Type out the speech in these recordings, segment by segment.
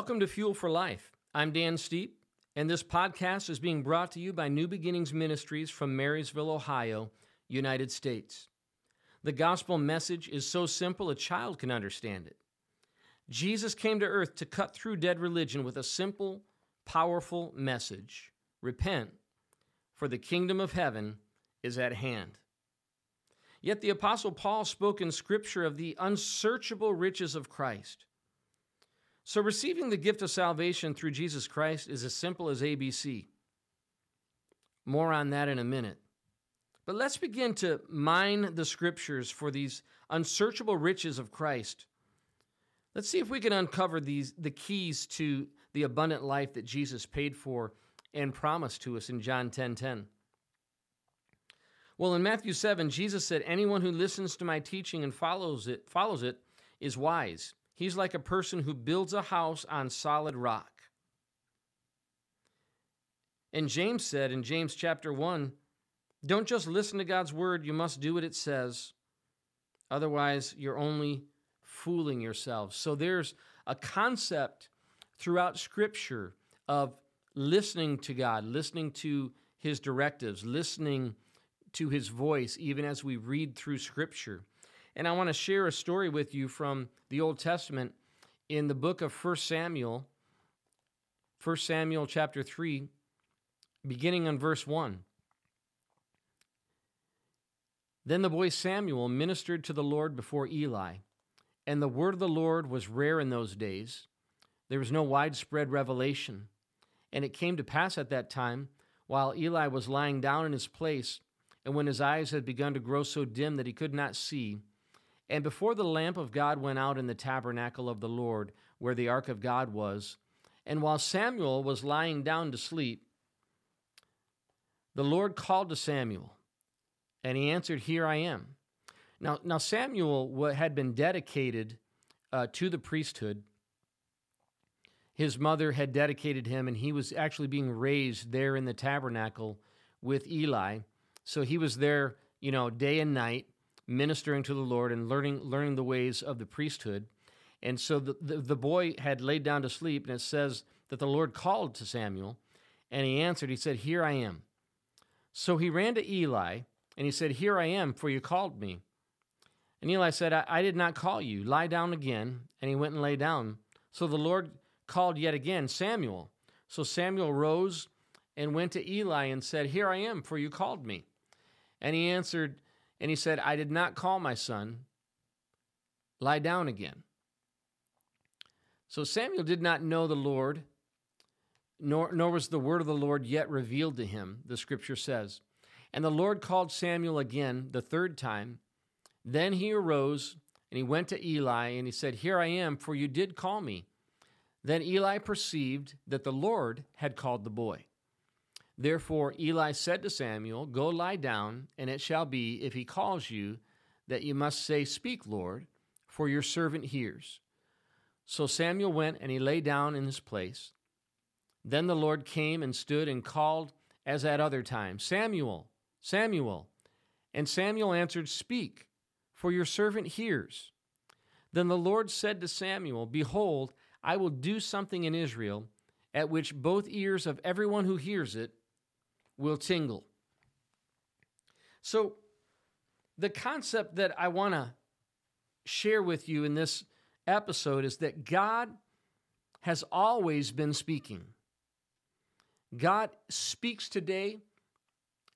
Welcome to Fuel 4 Life. I'm Dan Steep, and this podcast is being brought to you by New Beginnings Ministries from Marysville, Ohio, United States. The gospel message is so simple a child can understand it. Jesus came to earth to cut through dead religion with a simple, powerful message. Repent, for the kingdom of heaven is at hand. Yet the Apostle Paul spoke in Scripture of the unsearchable riches of Christ. So receiving the gift of salvation through Jesus Christ is as simple as ABC. More on that in a minute. But let's begin to mine the Scriptures for these unsearchable riches of Christ. Let's see if we can uncover the keys to the abundant life that Jesus paid for and promised to us in John 10:10. Well, in Matthew 7, Jesus said, "Anyone who listens to my teaching and follows it is wise. He's like a person who builds a house on solid rock." And James said in James chapter 1, "Don't just listen to God's word, you must do what it says. Otherwise, you're only fooling yourselves." So there's a concept throughout Scripture of listening to God, listening to His directives, listening to His voice, even as we read through Scripture. And I want to share a story with you from the Old Testament in the book of 1 Samuel chapter 3, beginning on verse 1. "Then the boy Samuel ministered to the Lord before Eli, and the word of the Lord was rare in those days. There was no widespread revelation. And it came to pass at that time, while Eli was lying down in his place, and when his eyes had begun to grow so dim that he could not see, and before the lamp of God went out in the tabernacle of the Lord, where the ark of God was, and while Samuel was lying down to sleep, the Lord called to Samuel, and he answered, 'Here I am.'" Now Samuel had been dedicated to the priesthood. His mother had dedicated him, and he was actually being raised there in the tabernacle with Eli. So he was there, day and night, ministering to the Lord and learning the ways of the priesthood. And so the boy had laid down to sleep, and it says that the Lord called to Samuel, and he answered. He said, "Here I am." So he ran to Eli, and he said, "Here I am, for you called me." And Eli said, I did not call you. Lie down again." And he went and lay down. So the Lord called yet again, "Samuel." So Samuel rose and went to Eli and said, "Here I am, for you called me." And he answered, and he said, "I did not call, my son. Lie down again." So Samuel did not know the Lord, nor was the word of the Lord yet revealed to him, the Scripture says. And the Lord called Samuel again the third time. Then he arose, and he went to Eli, and he said, "Here I am, for you did call me." Then Eli perceived that the Lord had called the boy. Therefore Eli said to Samuel, "Go lie down, and it shall be, if he calls you, that you must say, 'Speak, Lord, for your servant hears.'" So Samuel went, and he lay down in his place. Then the Lord came and stood and called as at other times, "Samuel, Samuel." And Samuel answered, "Speak, for your servant hears." Then the Lord said to Samuel, "Behold, I will do something in Israel, at which both ears of everyone who hears it will tingle." So the concept that I want to share with you in this episode is that God has always been speaking. God speaks today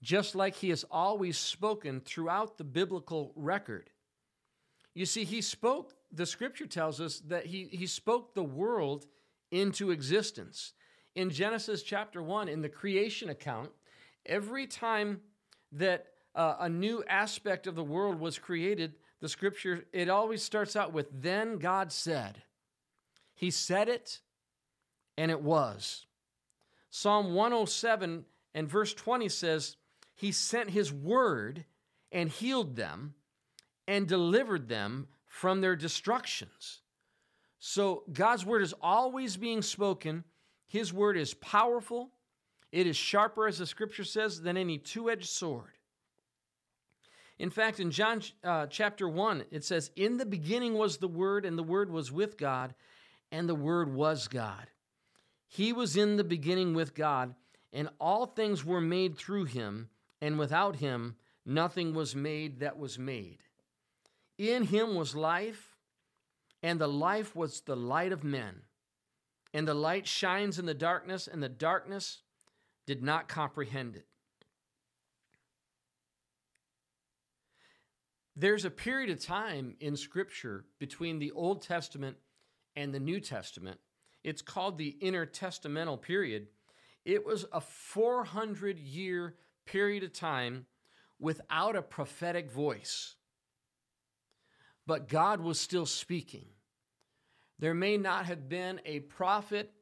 just like He has always spoken throughout the biblical record. You see, He spoke, the Scripture tells us that He spoke the world into existence. In Genesis chapter 1, in the creation account, every time that a new aspect of the world was created, the Scripture, it always starts out with, "Then God said." He said it, and it was. Psalm 107 and verse 20 says, "He sent His word and healed them and delivered them from their destructions." So God's word is always being spoken. His word is powerful. It is sharper, as the Scripture says, than any two-edged sword. In fact, in John chapter 1, it says, "In the beginning was the Word, and the Word was with God, and the Word was God. He was in the beginning with God, and all things were made through him, and without him nothing was made that was made. In him was life, and the life was the light of men. And the light shines in the darkness, and the darkness did not comprehend it. There's a period of time in Scripture between the Old Testament and the New Testament. It's called the intertestamental period. It was a 400-year period of time without a prophetic voice. But God was still speaking. There may not have been a prophet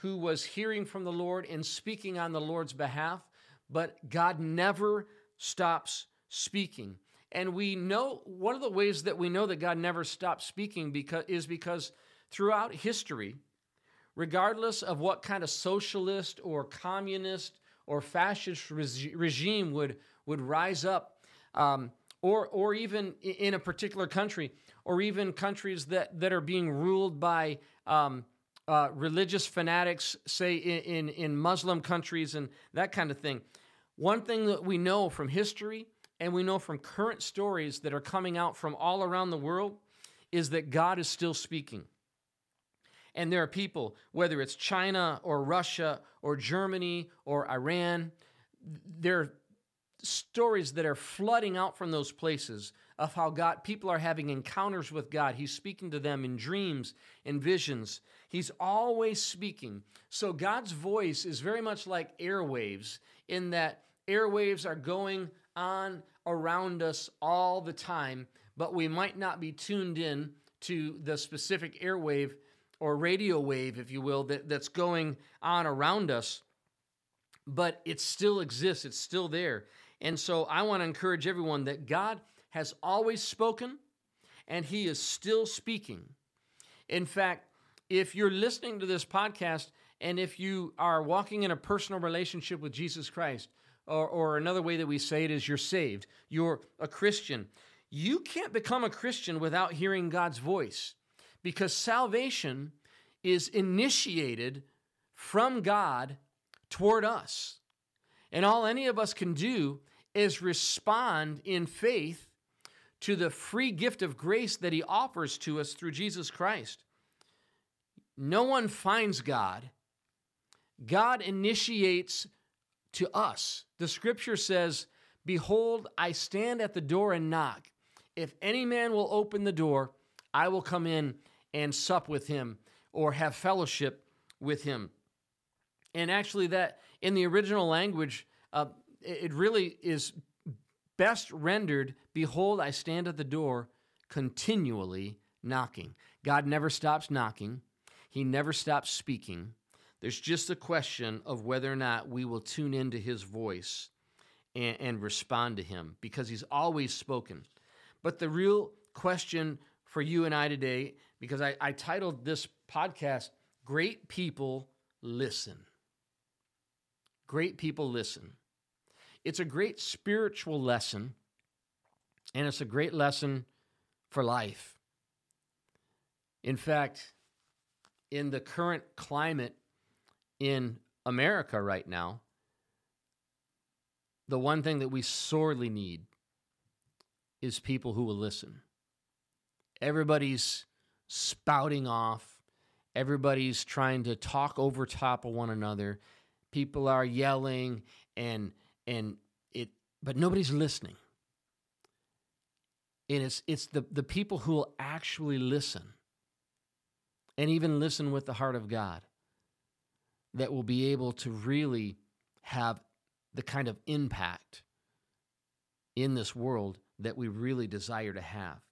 who was hearing from the Lord and speaking on the Lord's behalf, but God never stops speaking. And we know one of the ways that we know that God never stops speaking because throughout history, regardless of what kind of socialist or communist or fascist regime would rise up, or even in a particular country, or even countries that are being ruled by religious fanatics, say in Muslim countries and that kind of thing. One thing that we know from history and we know from current stories that are coming out from all around the world is that God is still speaking. And there are people, whether it's China or Russia or Germany or Iran, there are stories that are flooding out from those places of how God, people are having encounters with God. He's speaking to them in dreams and visions. He's always speaking. So God's voice is very much like airwaves, in that airwaves are going on around us all the time, but we might not be tuned in to the specific airwave or radio wave, if you will, that's going on around us, but it still exists. It's still there. And so I want to encourage everyone that God has always spoken, and he is still speaking. In fact, if you're listening to this podcast, and if you are walking in a personal relationship with Jesus Christ, or another way that we say it is you're saved, you're a Christian, you can't become a Christian without hearing God's voice. Because salvation is initiated from God toward us. And all any of us can do is respond in faith to the free gift of grace that he offers to us through Jesus Christ. No one finds God. God initiates to us. The Scripture says, "Behold, I stand at the door and knock. If any man will open the door, I will come in and sup with him," or have fellowship with him. And actually, that in the original language, it really is best rendered, "Behold, I stand at the door, continually knocking." God never stops knocking. He never stops speaking. There's just a question of whether or not we will tune into his voice and respond to him, because he's always spoken. But the real question for you and I today, because I titled this podcast, "Great People Listen." Great People Listen. It's a great spiritual lesson, and it's a great lesson for life. In fact, in the current climate in America right now, the one thing that we sorely need is people who will listen. Everybody's spouting off. Everybody's trying to talk over top of one another. People are yelling, but nobody's listening. And it's the people who will actually listen, and even listen with the heart of God, that will be able to really have the kind of impact in this world that we really desire to have.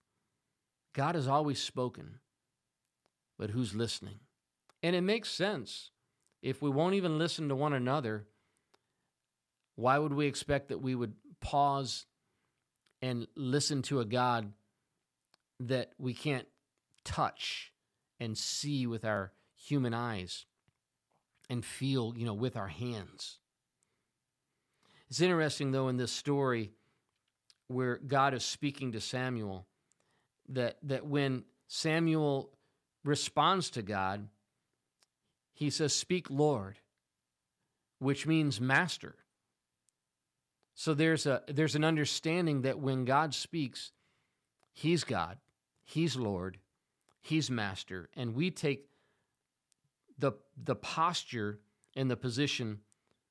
God has always spoken, but who's listening? And it makes sense. If we won't even listen to one another, why would we expect that we would pause and listen to a God that we can't touch and see with our human eyes and feel, with our hands? It's interesting, though, in this story where God is speaking to Samuel, that when Samuel responds to God, he says, "Speak, Lord," which means master. So there's an understanding that when God speaks, he's God, he's Lord, he's master, and we take the posture and the position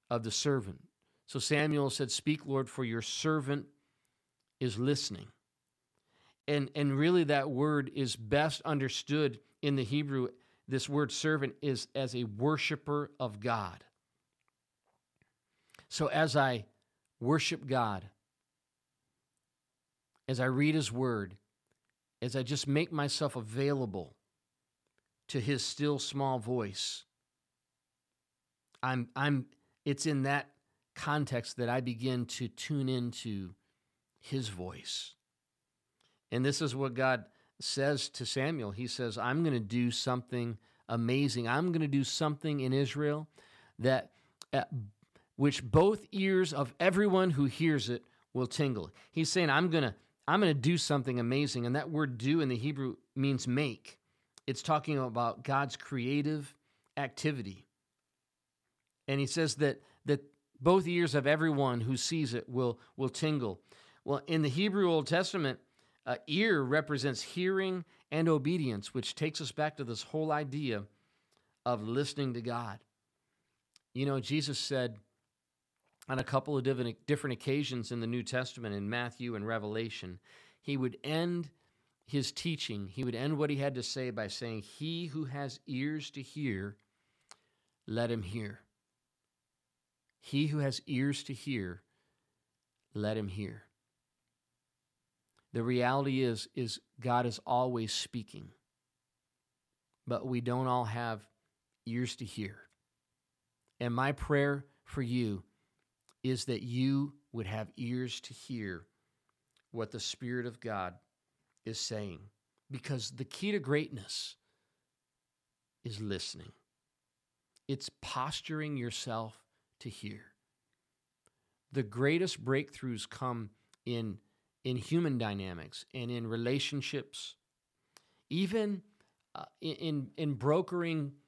of the servant. So Samuel said, "Speak, Lord, for your servant is listening." And really that word is best understood in the Hebrew. This word servant is as a worshiper of God. So as I worship God, as I read his word, as I just make myself available to his still small voice, it's in that context that I begin to tune into his voice. And this is what God says to Samuel. He says, "I'm going to do something amazing. I'm going to do something in Israel that which both ears of everyone who hears it will tingle." He's saying, I'm going to do something amazing. And that word "do" in the Hebrew means make. It's talking about God's creative activity. And he says that both ears of everyone who sees it will tingle. Well, in the Hebrew Old Testament, ear represents hearing and obedience, which takes us back to this whole idea of listening to God. You know, Jesus said on a couple of different occasions in the New Testament, in Matthew and Revelation, he would end his teaching, he would end what he had to say by saying, "He who has ears to hear, let him hear." He who has ears to hear, let him hear. The reality is God is always speaking, but we don't all have ears to hear. And my prayer for you is that you would have ears to hear what the Spirit of God is saying, because the key to greatness is listening. It's posturing yourself to hear. The greatest breakthroughs come in human dynamics and in relationships, even in brokering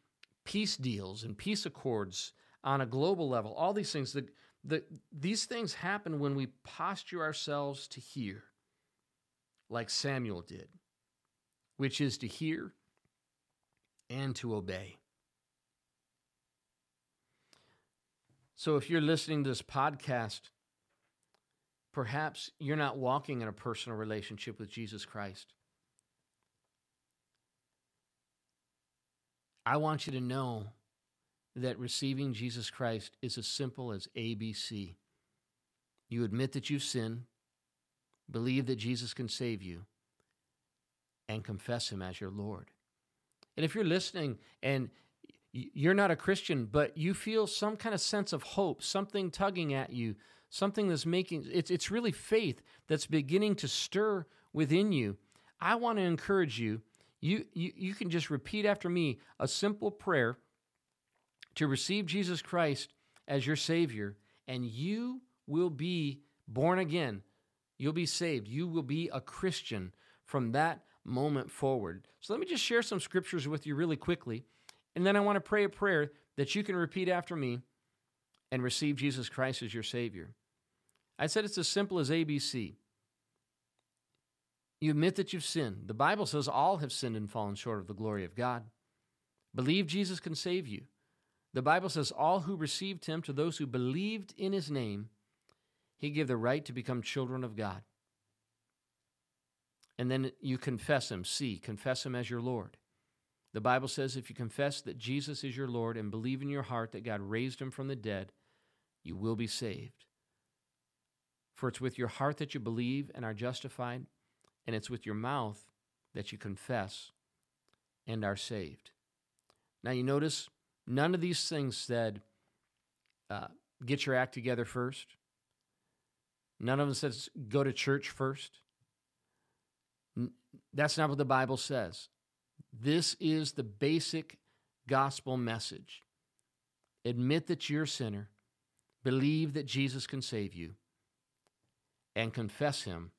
peace deals and peace accords on a global level. All these things, these things happen when we posture ourselves to hear, like Samuel did, which is to hear and to obey. So if you're listening to this podcast, perhaps you're not walking in a personal relationship with Jesus Christ. I want you to know that receiving Jesus Christ is as simple as ABC. You admit that you've sinned, believe that Jesus can save you, and confess him as your Lord. And if you're listening and you're not a Christian, but you feel some kind of sense of hope, something tugging at you, something that's making, it's really faith that's beginning to stir within you, I want to encourage you. You can just repeat after me a simple prayer to receive Jesus Christ as your Savior, and you will be born again. You'll be saved. You will be a Christian from that moment forward. So let me just share some scriptures with you really quickly, and then I want to pray a prayer that you can repeat after me and receive Jesus Christ as your Savior. I said it's as simple as ABC. You admit that you've sinned. The Bible says all have sinned and fallen short of the glory of God. Believe Jesus can save you. The Bible says all who received him, to those who believed in his name, he gave the right to become children of God. And then you confess him. C, confess him as your Lord. The Bible says if you confess that Jesus is your Lord and believe in your heart that God raised him from the dead, you will be saved. For it's with your heart that you believe and are justified, and it's with your mouth that you confess and are saved. Now you notice none of these things said, get your act together first. None of them says, go to church first. That's not what the Bible says. This is the basic gospel message. Admit that you're a sinner, believe that Jesus can save you, and confess him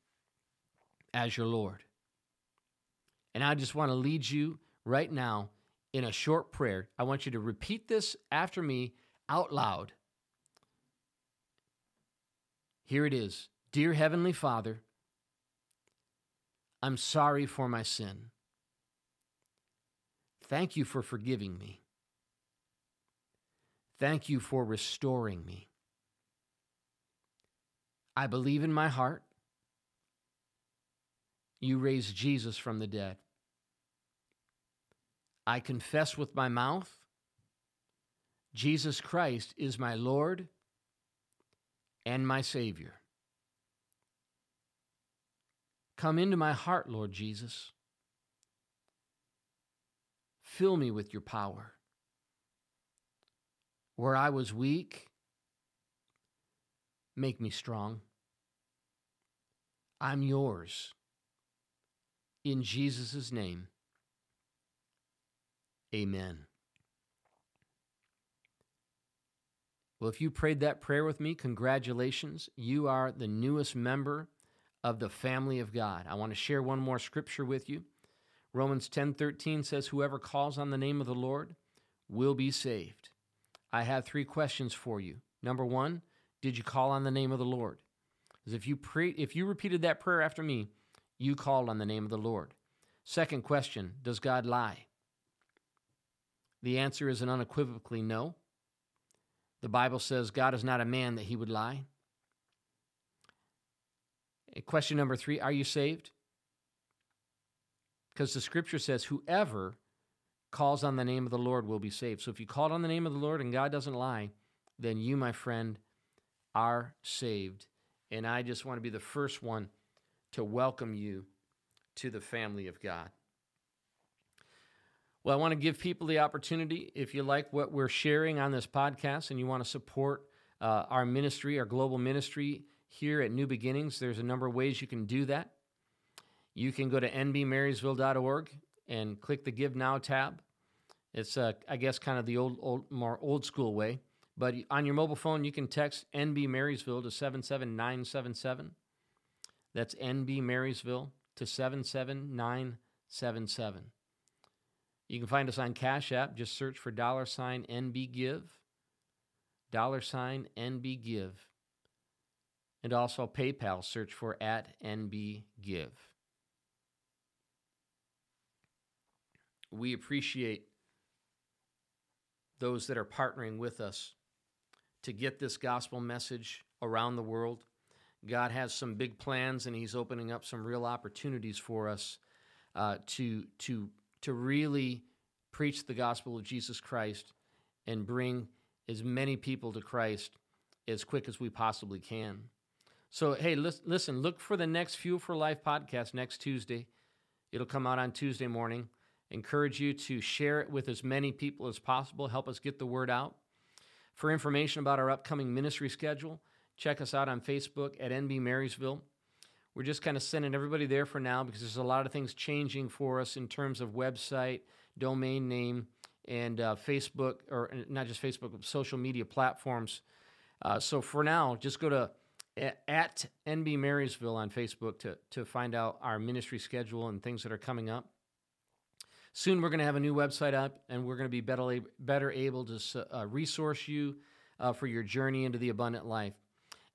as your Lord. And I just want to lead you right now in a short prayer. I want you to repeat this after me out loud. Here it is. Dear Heavenly Father, I'm sorry for my sin. Thank you for forgiving me. Thank you for restoring me. I believe in my heart you raised Jesus from the dead. I confess with my mouth, Jesus Christ is my Lord and my Savior. Come into my heart, Lord Jesus. Fill me with your power. Where I was weak, make me strong. I'm yours. In Jesus' name, amen. Well, if you prayed that prayer with me, congratulations. You are the newest member of the family of God. I want to share one more scripture with you. Romans 10:13 says, whoever calls on the name of the Lord will be saved. I have three questions for you. Number one, did you call on the name of the Lord? Because if you repeated that prayer after me, you called on the name of the Lord. Second question, does God lie? The answer is an unequivocally no. The Bible says God is not a man that he would lie. Question number three, are you saved? Because the scripture says whoever calls on the name of the Lord will be saved. So if you called on the name of the Lord and God doesn't lie, then you, my friend, are saved. And I just want to be the first one to welcome you to the family of God. Well, I want to give people the opportunity, if you like what we're sharing on this podcast and you want to support our ministry, our global ministry here at New Beginnings, there's a number of ways you can do that. You can go to nbmarysville.org and click the Give Now tab. It's, I guess, kind of the more old school way. But on your mobile phone, you can text NB Marysville to 77977. That's NB Marysville to 77977. You can find us on Cash App. Just search for $NBGive, $NBGive. And also PayPal, search for @NBGive. We appreciate those that are partnering with us to get this gospel message around the world. God has some big plans, and he's opening up some real opportunities for us to really preach the gospel of Jesus Christ and bring as many people to Christ as quick as we possibly can. So, hey, listen, look for the next Fuel for Life podcast next Tuesday. It'll come out on Tuesday morning. Encourage you to share it with as many people as possible. Help us get the word out. For information about our upcoming ministry schedule, check us out on Facebook at NB Marysville. We're just kind of sending everybody there for now because there's a lot of things changing for us in terms of website, domain name, and Facebook, or not just Facebook, but social media platforms. So for now, just go to at NB Marysville on Facebook to find out our ministry schedule and things that are coming up. Soon we're going to have a new website up, and we're going to be better able to resource you for your journey into the abundant life.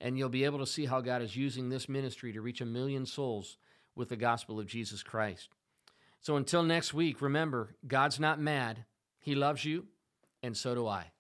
And you'll be able to see how God is using this ministry to reach 1 million souls with the gospel of Jesus Christ. So until next week, remember, God's not mad. He loves you, and so do I.